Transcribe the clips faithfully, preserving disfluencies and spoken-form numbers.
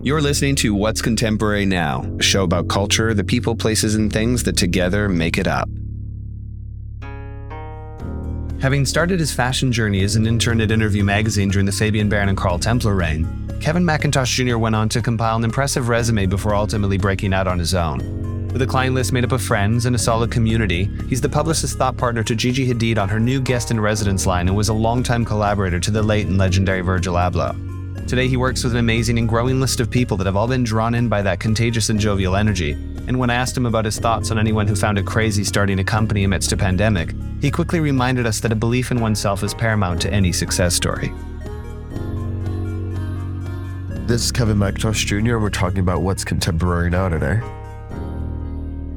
You're listening to What's Contemporary Now, a show about culture, the people, places, and things that together make it up. Having started his fashion journey as an intern at Interview Magazine during the Fabien Baron and Karl Templer reign, Kevin McIntosh Junior went on to compile an impressive resume before ultimately breaking out on his own. With a client list made up of friends and a solid community, he's the publicist thought partner to Gigi Hadid on her new guest-in-residence line and was a longtime collaborator to the late and legendary Virgil Abloh. Today he works with an amazing and growing list of people that have all been drawn in by that contagious and jovial energy, and when I asked him about his thoughts on anyone who found it crazy starting a company amidst a pandemic, he quickly reminded us that a belief in oneself is paramount to any success story. This is Kevin McIntosh Junior We're talking about what's contemporary now today.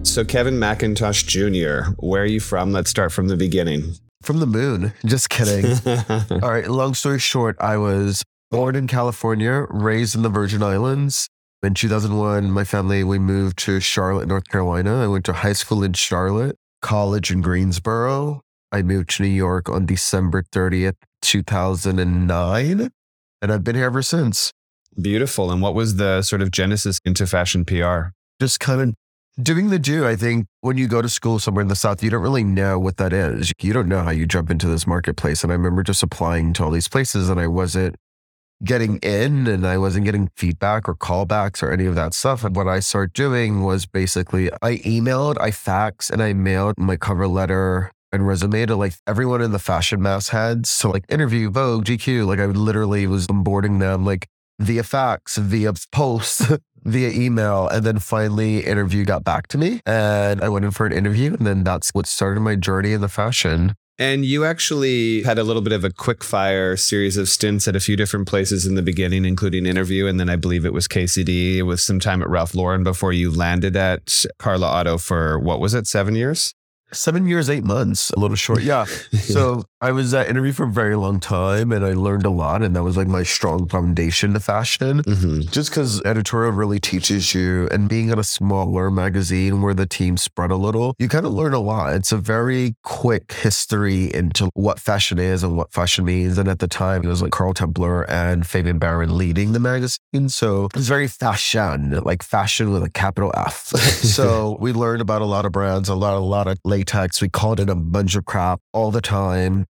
So Kevin McIntosh Junior, where are you from? Let's start from the beginning. From the moon. Just kidding. All right, long story short, I was born in California, raised in the Virgin Islands. In two thousand one, my family, we moved to Charlotte, North Carolina. I went to high school in Charlotte, college in Greensboro. I moved to New York on December thirtieth, two thousand nine, and I've been here ever since. Beautiful. And what was the sort of genesis into fashion P R? Just kind of doing the do. I think when you go to school somewhere in the South, you don't really know what that is. You don't know how you jump into this marketplace. And I remember just applying to all these places and I wasn't getting in and I wasn't getting feedback or callbacks or any of that stuff. And what I started doing was basically I emailed, I faxed, and I mailed my cover letter and resume to like everyone in the fashion mass heads. So like Interview, Vogue, G Q, like I literally was onboarding them like via fax, via post, via email. And then finally Interview got back to me and I went in for an interview. And then that's what started my journey in the fashion. And you actually had a little bit of a quick fire series of stints at a few different places in the beginning, including Interview. And then I believe it was K C D with some time at Ralph Lauren before you landed at Karla Otto for, what was it, seven years? Seven years, eight months, a little short. Yeah. So I was at Interview for a very long time and I learned a lot. And that was like my strong foundation to fashion. Mm-hmm. Just because editorial really teaches you, and being at a smaller magazine where the team spread a little, you kind of learn a lot. It's a very quick history into what fashion is and what fashion means. And at the time, it was like Karl Templer and Fabien Baron leading the magazine. So it was very fashion, like fashion with a capital F. So we learned about a lot of brands, a lot, a lot of latex. We called it a bunch of crap all the time.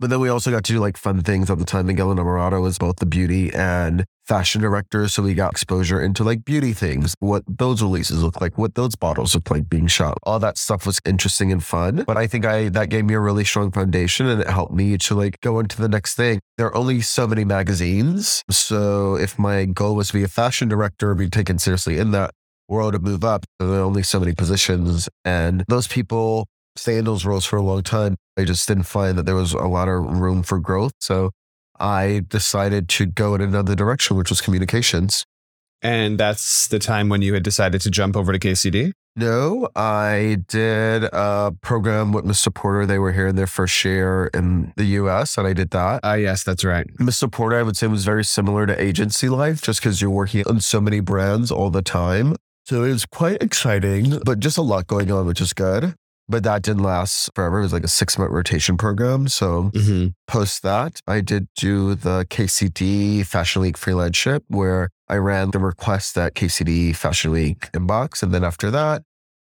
But then we also got to do like fun things at the time. Miguel Enamorado was both the beauty and fashion director. So we got exposure into like beauty things, what those releases look like, what those bottles look like being shot. All that stuff was interesting and fun. But I think I that gave me a really strong foundation and it helped me to like go into the next thing. There are only so many magazines. So if my goal was to be a fashion director, be taken seriously in that world to move up, there are only so many positions. And those people stay in those roles for a long time. I just didn't find that there was a lot of room for growth. So I decided to go in another direction, which was communications. And that's the time when you had decided to jump over to K C D? No, I did a program with Mister Porter. They were here in their first year in the U S and I did that. Ah, uh, yes, that's right. Mister Porter, I would say, was very similar to agency life just because you're working on so many brands all the time. So it was quite exciting, but just a lot going on, which is good. But that didn't last forever. It was like a six-month rotation program. So mm-hmm. post that, I did do the K C D Fashion League freelanceship where I ran the request at K C D Fashion League inbox. And then after that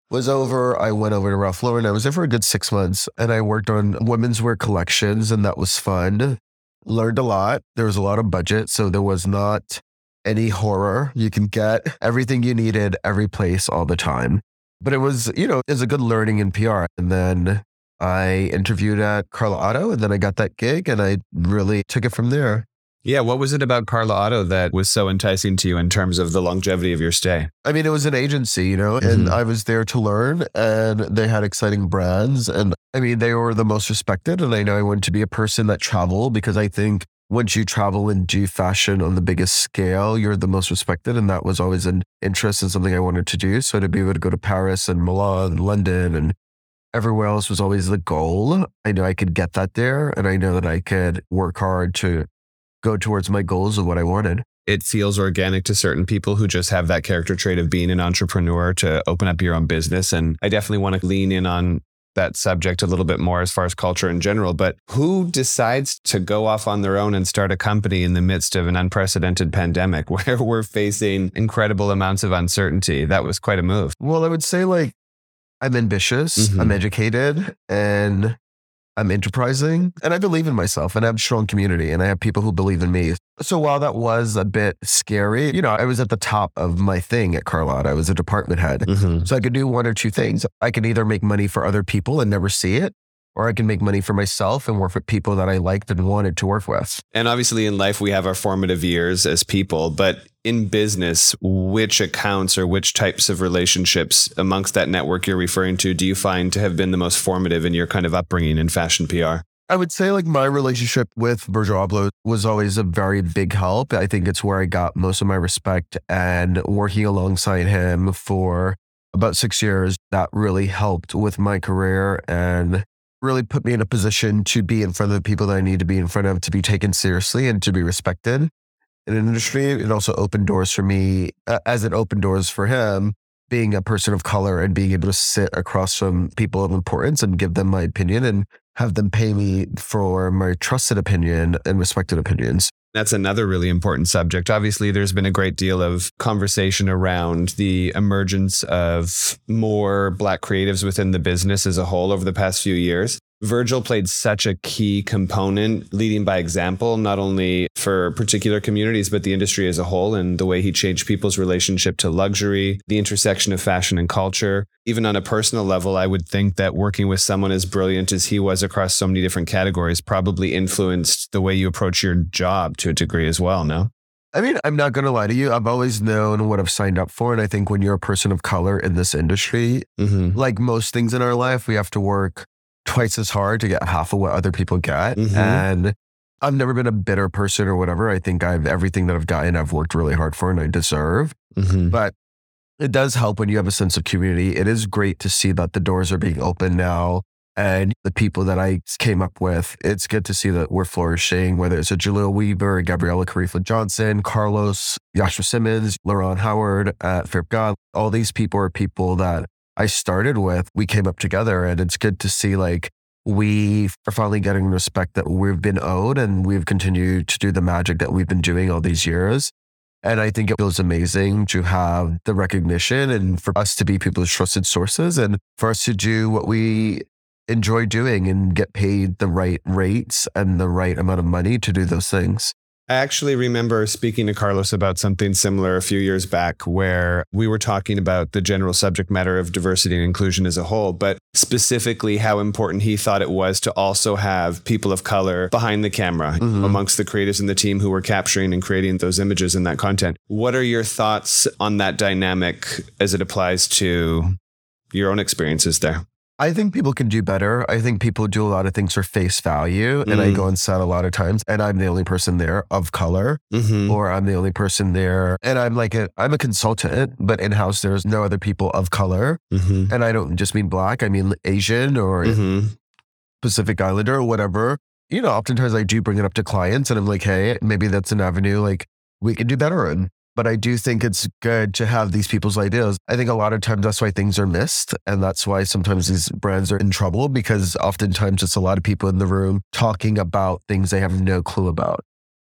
was over, I went over to Ralph Lauren. I was there for a good six months and I worked on women's wear collections and that was fun. Learned a lot. There was a lot of budget. So there was not any horror. You can get everything you needed, every place, all the time. But it was, you know, it was a good learning in P R. And then I interviewed at Karla Otto and then I got that gig and I really took it from there. Yeah. What was it about Karla Otto that was so enticing to you in terms of the longevity of your stay? I mean, it was an agency, you know, and mm-hmm. I was there to learn and they had exciting brands. And I mean, they were the most respected. And I know I wanted to be a person that traveled because I think once you travel and do fashion on the biggest scale, you're the most respected. And that was always an interest and something I wanted to do. So to be able to go to Paris and Milan and London and everywhere else was always the goal. I know I could get that there. And I know that I could work hard to go towards my goals of what I wanted. It feels organic to certain people who just have that character trait of being an entrepreneur to open up your own business. And I definitely want to lean in on that subject a little bit more as far as culture in general, but who decides to go off on their own and start a company in the midst of an unprecedented pandemic where we're facing incredible amounts of uncertainty? That was quite a move. Well, I would say like I'm ambitious, mm-hmm. I'm educated, and I'm enterprising, and I believe in myself, and I have a strong community, and I have people who believe in me. So while that was a bit scary, you know, I was at the top of my thing at Karla Otto. I was a department head. Mm-hmm. So I could do one or two things. I could either make money for other people and never see it, or I can make money for myself and work with people that I liked and wanted to work with. And obviously in life, we have our formative years as people, but in business, which accounts or which types of relationships amongst that network you're referring to do you find to have been the most formative in your kind of upbringing in fashion P R? I would say like my relationship with Virgil Abloh was always a very big help. I think it's where I got most of my respect, and working alongside him for about six years, that really helped with my career and really put me in a position to be in front of the people that I need to be in front of, to be taken seriously and to be respected in an industry. It also opened doors for me, uh, as it opened doors for him, being a person of color and being able to sit across from people of importance and give them my opinion and have them pay me for my trusted opinion and respected opinions. That's another really important subject. Obviously, there's been a great deal of conversation around the emergence of more Black creatives within the business as a whole over the past few years. Virgil played such a key component, leading by example, not only for particular communities, but the industry as a whole, and the way he changed people's relationship to luxury, the intersection of fashion and culture. Even on a personal level, I would think that working with someone as brilliant as he was across so many different categories probably influenced the way you approach your job to a degree as well, no? I mean, I'm not going to lie to you. I've always known what I've signed up for. And I think when you're a person of color in this industry, mm-hmm. like most things in our life, we have to work twice as hard to get half of what other people get. Mm-hmm. And I've never been a bitter person or whatever. I think I've everything that I've gotten, I've worked really hard for and I deserve. Mm-hmm. But it does help when you have a sense of community. It is great to see that the doors are being opened now. And the people that I came up with, it's good to see that we're flourishing, whether it's a Jaleel Weaver, Gabriella Karifla Johnson, Carlos, Yasha Simmons, Leron Howard, uh, God. All these people are people that I started with, we came up together, and it's good to see like we are finally getting respect that we've been owed, and we've continued to do the magic that we've been doing all these years. And I think it feels amazing to have the recognition and for us to be people's trusted sources and for us to do what we enjoy doing and get paid the right rates and the right amount of money to do those things. I actually remember speaking to Carlos about something similar a few years back where we were talking about the general subject matter of diversity and inclusion as a whole, but specifically how important he thought it was to also have people of color behind the camera mm-hmm. amongst the creatives in the team who were capturing and creating those images and that content. What are your thoughts on that dynamic as it applies to your own experiences there? I think people can do better. I think people do a lot of things for face value. And mm-hmm. I go on set a lot of times and I'm the only person there of color mm-hmm. or I'm the only person there. And I'm like, a, I'm a consultant, but in-house, there's no other people of color. Mm-hmm. And I don't just mean Black. I mean Asian or mm-hmm. Pacific Islander or whatever. You know, oftentimes I do bring it up to clients and I'm like, hey, maybe that's an avenue like we can do better in. But I do think it's good to have these people's ideas. I think a lot of times that's why things are missed. And that's why sometimes these brands are in trouble, because oftentimes it's a lot of people in the room talking about things they have no clue about.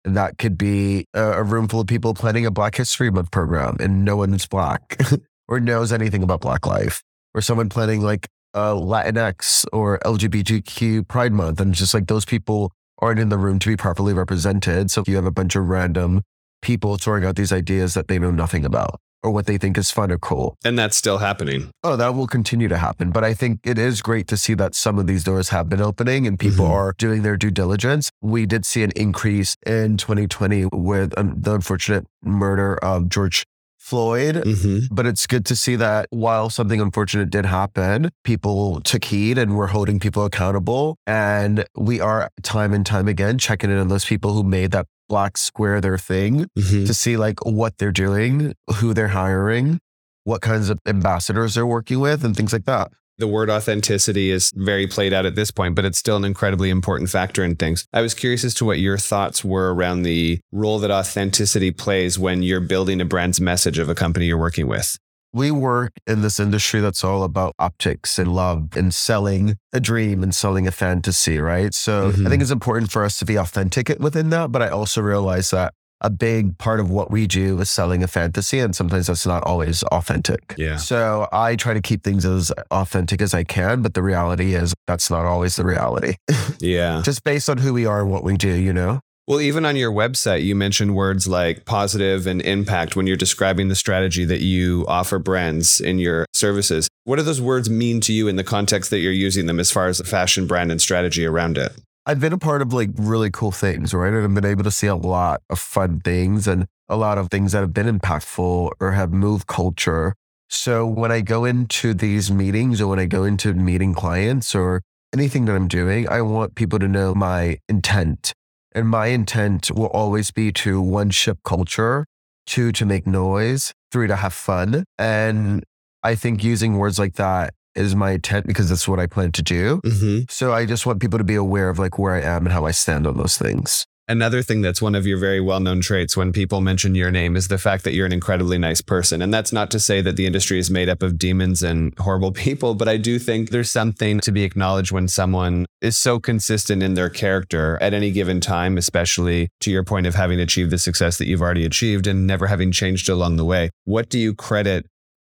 And that could be a, a room full of people planning a Black History Month program and no one's Black or knows anything about Black life, or someone planning like a Latinx or L G B T Q Pride Month. And just like those people aren't in the room to be properly represented. So if you have a bunch of random people throwing out these ideas that they know nothing about or what they think is fun or cool. And that's still happening. Oh, that will continue to happen. But I think it is great to see that some of these doors have been opening and people mm-hmm. are doing their due diligence. We did see an increase in twenty twenty with um, the unfortunate murder of George Floyd. Mm-hmm. But it's good to see that while something unfortunate did happen, people took heed and we're holding people accountable. And we are time and time again checking in on those people who made that Black square their thing mm-hmm. to see like what they're doing, who they're hiring, what kinds of ambassadors they're working with and things like that. The word authenticity is very played out at this point, but it's still an incredibly important factor in things. I was curious as to what your thoughts were around the role that authenticity plays when you're building a brand's message of a company you're working with. We work in this industry that's all about optics and love and selling a dream and selling a fantasy, right? So mm-hmm. I think it's important for us to be authentic within that. But I also realize that a big part of what we do is selling a fantasy. And sometimes that's not always authentic. Yeah. So I try to keep things as authentic as I can. But the reality is that's not always the reality. Yeah. Just based on who we are and what we do, you know? Well, even on your website, you mentioned words like positive and impact when you're describing the strategy that you offer brands in your services. What do those words mean to you in the context that you're using them as far as the fashion brand and strategy around it? I've been a part of like really cool things, right? And I've been able to see a lot of fun things and a lot of things that have been impactful or have moved culture. So when I go into these meetings or when I go into meeting clients or anything that I'm doing, I want people to know my intent. And my intent will always be to one, ship culture, two, to make noise, three, to have fun. And I think using words like that is my intent because that's what I plan to do. Mm-hmm. So I just want people to be aware of like where I am and how I stand on those things. Another thing that's one of your very well-known traits when people mention your name is the fact that you're an incredibly nice person. And that's not to say that the industry is made up of demons and horrible people, but I do think there's something to be acknowledged when someone is so consistent in their character at any given time, especially to your point of having achieved the success that you've already achieved and never having changed along the way. What do you credit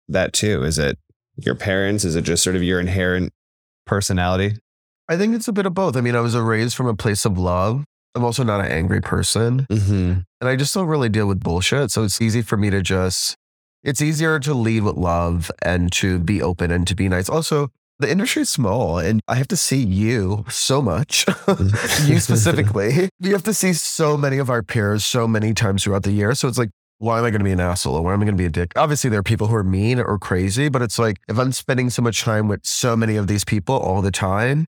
that to? Is it your parents? Is it just sort of your inherent personality? I think it's a bit of both. I mean, I was raised from a place of love. I'm also not an angry person. Mm-hmm. And I just don't really deal with bullshit. So it's easy for me to just, it's easier to lead with love and to be open and to be nice. Also, the industry is small and I have to see you so much, you specifically. You have to see so many of our peers so many times throughout the year. So it's like, why am I going to be an asshole? Or why am I going to be a dick? Obviously, there are people who are mean or crazy, but it's like, if I'm spending so much time with so many of these people all the time,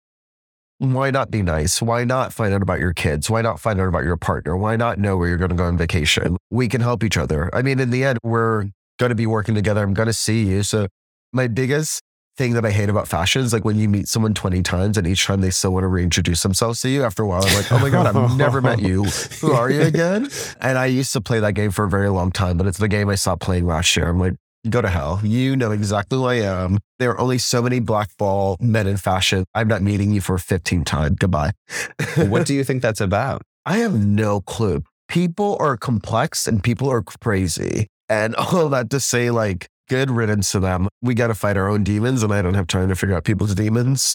why not be nice? Why not find out about your kids? Why not find out about your partner? Why not know where you're going to go on vacation? We can help each other. I mean, in the end, we're going to be working together. I'm going to see you. So my biggest thing that I hate about fashion is like when you meet someone twenty times and each time they still want to reintroduce themselves to you. After a while, I'm like, oh my God, I've never met you. Who are you again? And I used to play that game for a very long time, but it's the game I stopped playing last year. I'm like, go to hell. You know exactly who I am. There are only so many blackball men in fashion. I'm not meeting you for fifteen times. Goodbye. What do you think that's about? I have no clue. People are complex and people are crazy. And all that to say, like, good riddance to them. We got to fight our own demons, and I don't have time to figure out people's demons.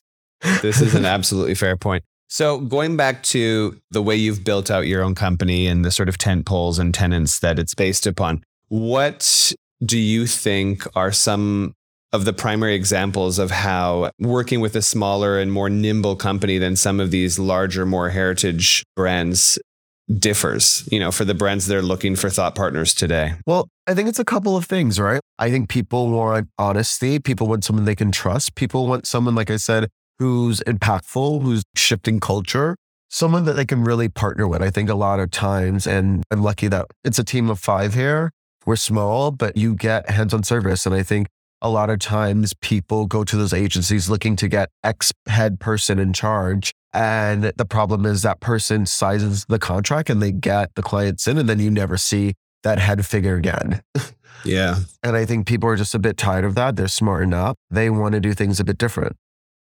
This is an absolutely fair point. So going back to the way you've built out your own company and the sort of tent poles and tenants that it's based upon, what do you think are some of the primary examples of how working with a smaller and more nimble company than some of these larger, more heritage brands differs, you know, for the brands that are looking for thought partners today? Well, I think it's a couple of things, right? I think people want honesty. People want someone they can trust. People want someone, like I said, who's impactful, who's shifting culture. Someone that they can really partner with. I think a lot of times, and I'm lucky that it's a team of five here. We're small, but you get hands-on service. And I think a lot of times people go to those agencies looking to get X head person in charge. And the problem is that person sizes the contract and they get the clients in, and then you never see that head figure again. Yeah. And I think people are just a bit tired of that. They're smarting up. They want to do things a bit different.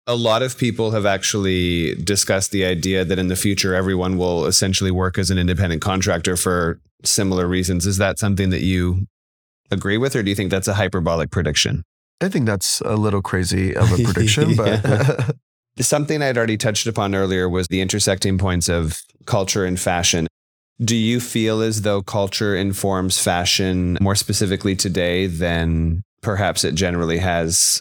A lot of people have actually discussed the idea that in the future, everyone will essentially work as an independent contractor for similar reasons. Is that something that you agree with, or do you think that's a hyperbolic prediction? I think that's a little crazy of a prediction, but something I'd already touched upon earlier was the intersecting points of culture and fashion. Do you feel as though culture informs fashion more specifically today than perhaps it generally has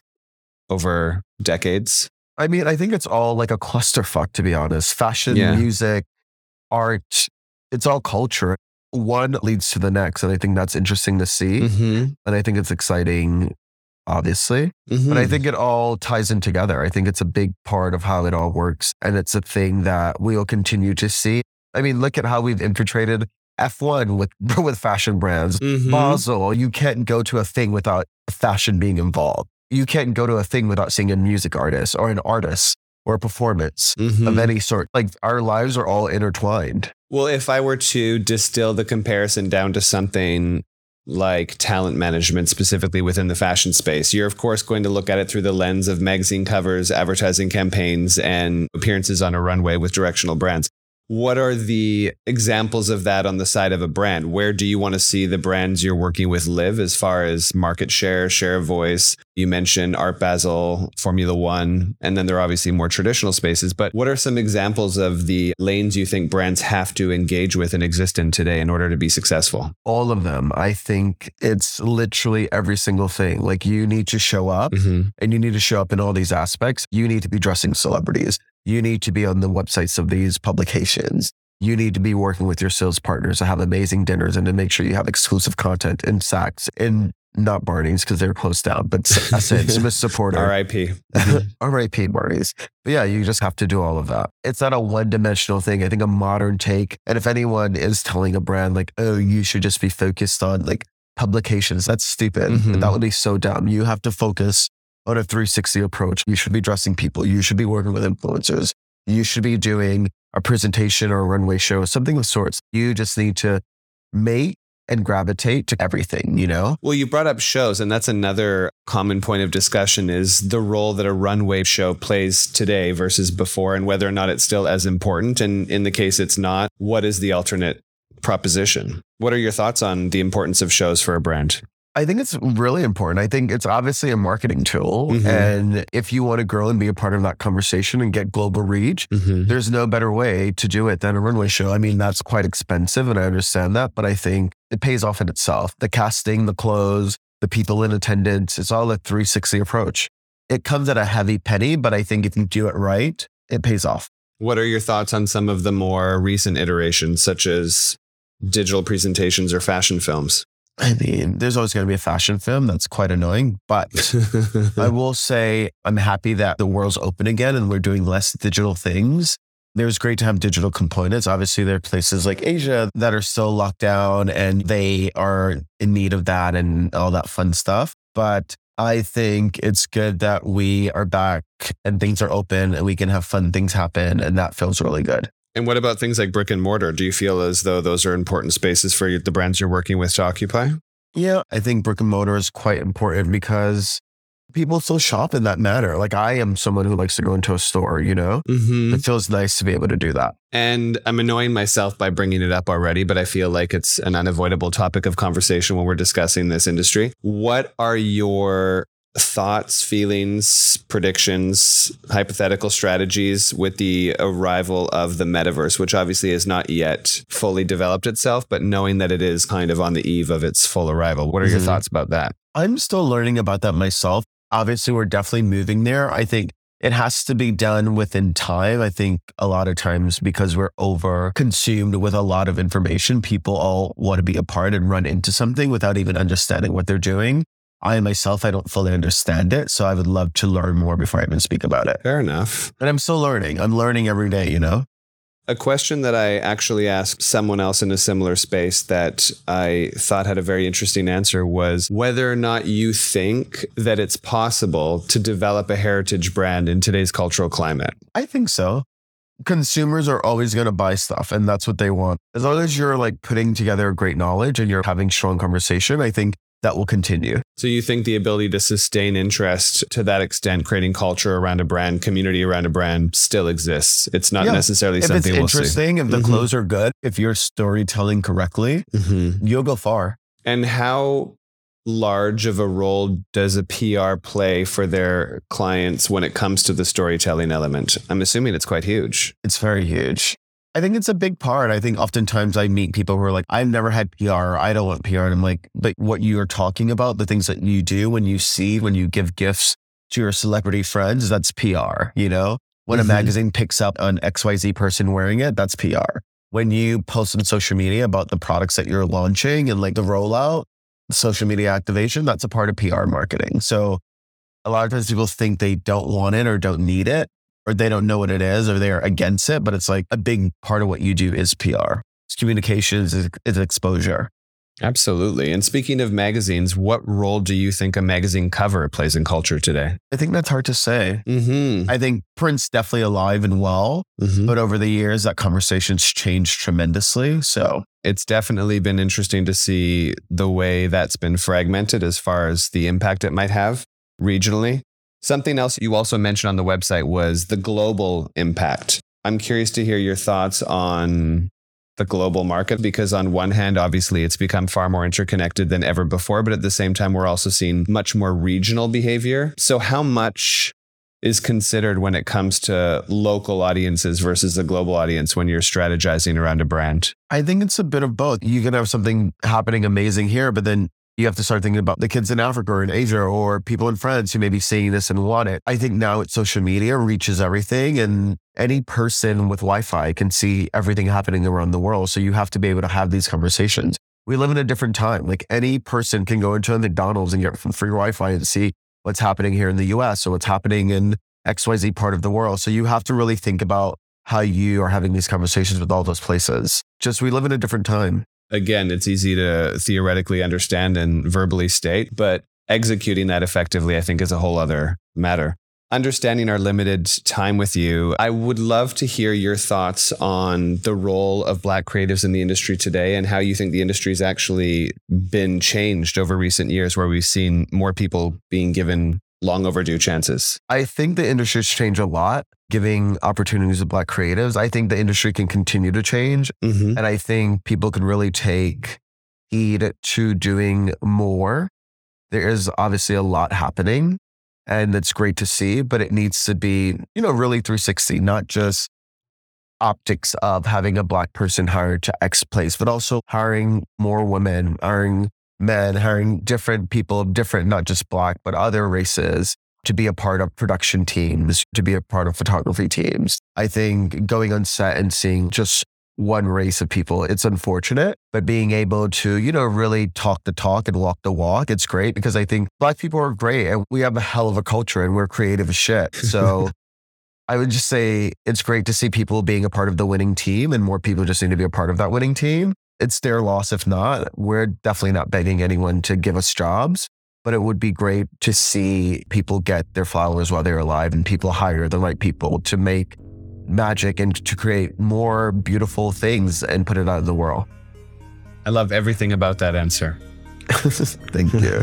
over decades? I mean, I think it's all like a clusterfuck, to be honest. Fashion, yeah. Music, art, it's all culture. One leads to the next. And I think that's interesting to see. Mm-hmm. And I think it's exciting, obviously. Mm-hmm. But I think it all ties in together. I think it's a big part of how it all works. And it's a thing that we'll continue to see. I mean, look at how we've infiltrated F one with with fashion brands. Mm-hmm. Basel, you can't go to a thing without fashion being involved. You can't go to a thing without seeing a music artist or an artist or a performance mm-hmm. of any sort. Like our lives are all intertwined. Well, if I were to distill the comparison down to something like talent management, specifically within the fashion space. You're, of course, going to look at it through the lens of magazine covers, advertising campaigns, and appearances on a runway with directional brands. What are the examples of that on the side of a brand? Where do you want to see the brands you're working with live as far as market share, share of voice? You mentioned Art Basel, Formula One, and then there are obviously more traditional spaces. But what are some examples of the lanes you think brands have to engage with and exist in today in order to be successful? All of them. I think it's literally every single thing. Like, you need to show up, mm-hmm. and you need to show up in all these aspects. You need to be dressing celebrities. You need to be on the websites of these publications. You need to be working with your sales partners to have amazing dinners and to make sure you have exclusive content in Saks, in not Barney's because they're closed down, but I said Mister Porter. R I P R I P Barney's. But yeah, you just have to do all of that. It's not a one-dimensional thing. I think a modern take, and if anyone is telling a brand like, oh, you should just be focused on like publications, that's stupid. Mm-hmm. That would be so dumb. You have to focus on a three sixty approach. You should be dressing people. You should be working with influencers. You should be doing a presentation or a runway show, something of sorts. You just need to make and gravitate to everything, you know? Well, you brought up shows, and that's another common point of discussion, is the role that a runway show plays today versus before, and whether or not it's still as important. And in the case it's not, what is the alternate proposition? What are your thoughts on the importance of shows for a brand? I think it's really important. I think it's obviously a marketing tool. Mm-hmm. And if you want to grow and be a part of that conversation and get global reach, mm-hmm. there's no better way to do it than a runway show. I mean, that's quite expensive and I understand that, but I think it pays off in itself. The casting, the clothes, the people in attendance, it's all a three sixty approach. It comes at a heavy penny, but I think if you do it right, it pays off. What are your thoughts on some of the more recent iterations, such as digital presentations or fashion films? I mean, there's always going to be a fashion film. That's quite annoying. But I will say I'm happy that the world's open again and we're doing less digital things. It was great to have digital components. Obviously, there are places like Asia that are still locked down and they are in need of that and all that fun stuff. But I think it's good that we are back and things are open and we can have fun things happen. And that feels really good. And what about things like brick and mortar? Do you feel as though those are important spaces for the brands you're working with to occupy? Yeah, I think brick and mortar is quite important because people still shop in that manner. Like, I am someone who likes to go into a store, you know? Mm-hmm. It feels nice to be able to do that. And I'm annoying myself by bringing it up already, but I feel like it's an unavoidable topic of conversation when we're discussing this industry. What are your thoughts, feelings, predictions, hypothetical strategies with the arrival of the metaverse, which obviously has not yet fully developed itself, but knowing that it is kind of on the eve of its full arrival? What are your mm-hmm. thoughts about that? I'm still learning about that myself. Obviously, we're definitely moving there. I think it has to be done within time. I think a lot of times because we're over consumed with a lot of information, people all want to be a part and run into something without even understanding what they're doing. I myself, I don't fully understand it. So I would love to learn more before I even speak about it. Fair enough. And I'm still learning. I'm learning every day, you know? A question that I actually asked someone else in a similar space that I thought had a very interesting answer was whether or not you think that it's possible to develop a heritage brand in today's cultural climate. I think so. Consumers are always going to buy stuff and that's what they want. As long as you're like putting together great knowledge and you're having strong conversation, I think that will continue. So you think the ability to sustain interest to that extent, creating culture around a brand, community around a brand still exists. It's not yeah. necessarily if something we'll see. If it's interesting, if the mm-hmm. clothes are good, if you're storytelling correctly, mm-hmm. you'll go far. And how large of a role does a P R play for their clients when it comes to the storytelling element? I'm assuming it's quite huge. It's very huge. I think it's a big part. I think oftentimes I meet people who are like, I've never had P R. Or I don't want P R. And I'm like, but what you're talking about, the things that you do when you see, when you give gifts to your celebrity friends, that's P R. You know, when mm-hmm. a magazine picks up an X Y Z person wearing it, that's P R. When you post on social media about the products that you're launching and like the rollout, the social media activation, that's a part of P R marketing. So a lot of times people think they don't want it or don't need it, or they don't know what it is, or they're against it, but it's like a big part of what you do is P R. It's communications, it's exposure. Absolutely. And speaking of magazines, what role do you think a magazine cover plays in culture today? I think that's hard to say. Mm-hmm. I think print's definitely alive and well, mm-hmm. but over the years, that conversation's changed tremendously. So it's definitely been interesting to see the way that's been fragmented as far as the impact it might have regionally. Something else you also mentioned on the website was the global impact. I'm curious to hear your thoughts on the global market, because on one hand, obviously, it's become far more interconnected than ever before. But at the same time, we're also seeing much more regional behavior. So how much is considered when it comes to local audiences versus the global audience when you're strategizing around a brand? I think it's a bit of both. You can have something happening amazing here, but then you have to start thinking about the kids in Africa or in Asia or people in France who may be seeing this and want it. I think now it's social media reaches everything, and any person with Wi-Fi can see everything happening around the world. So you have to be able to have these conversations. We live in a different time. Like any person can go into a McDonald's and get free Wi-Fi and see what's happening here in the U S or what's happening in X Y Z part of the world. So you have to really think about how you are having these conversations with all those places. Just we live in a different time. Again, it's easy to theoretically understand and verbally state, but executing that effectively, I think, is a whole other matter. Understanding our limited time with you, I would love to hear your thoughts on the role of Black creatives in the industry today and how you think the industry's actually been changed over recent years where we've seen more people being given long overdue chances. I think the industry's changed a lot, giving opportunities to Black creatives. I think the industry can continue to change. Mm-hmm. And I think people can really take heed to doing more. There is obviously a lot happening and it's great to see, but it needs to be, you know, really three sixty, not just optics of having a Black person hired to X place, but also hiring more women, hiring men, hiring different people, different, not just Black, but other races, to be a part of production teams, to be a part of photography teams. I think going on set and seeing just one race of people, it's unfortunate, but being able to, you know, really talk the talk and walk the walk, it's great, because I think Black people are great and we have a hell of a culture and we're creative as shit. So I would just say it's great to see people being a part of the winning team, and more people just need to be a part of that winning team. It's their loss if not. We're definitely not begging anyone to give us jobs, but it would be great to see people get their flowers while they're alive and people hire the right people to make magic and to create more beautiful things and put it out in the world. I love everything about that answer. Thank you.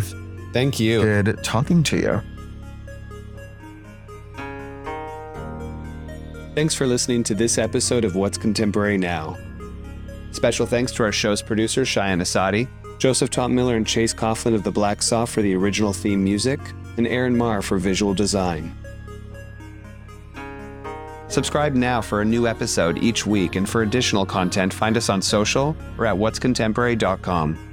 Thank you. Good talking to you. Thanks for listening to this episode of What's Contemporary Now. Special thanks to our show's producers, Cheyenne Asadi, Joseph Tom Miller and Chase Coughlin of The Black Saw for the original theme music, and Aaron Marr for visual design. Subscribe now for a new episode each week, and for additional content, find us on social or at whats contemporary dot com.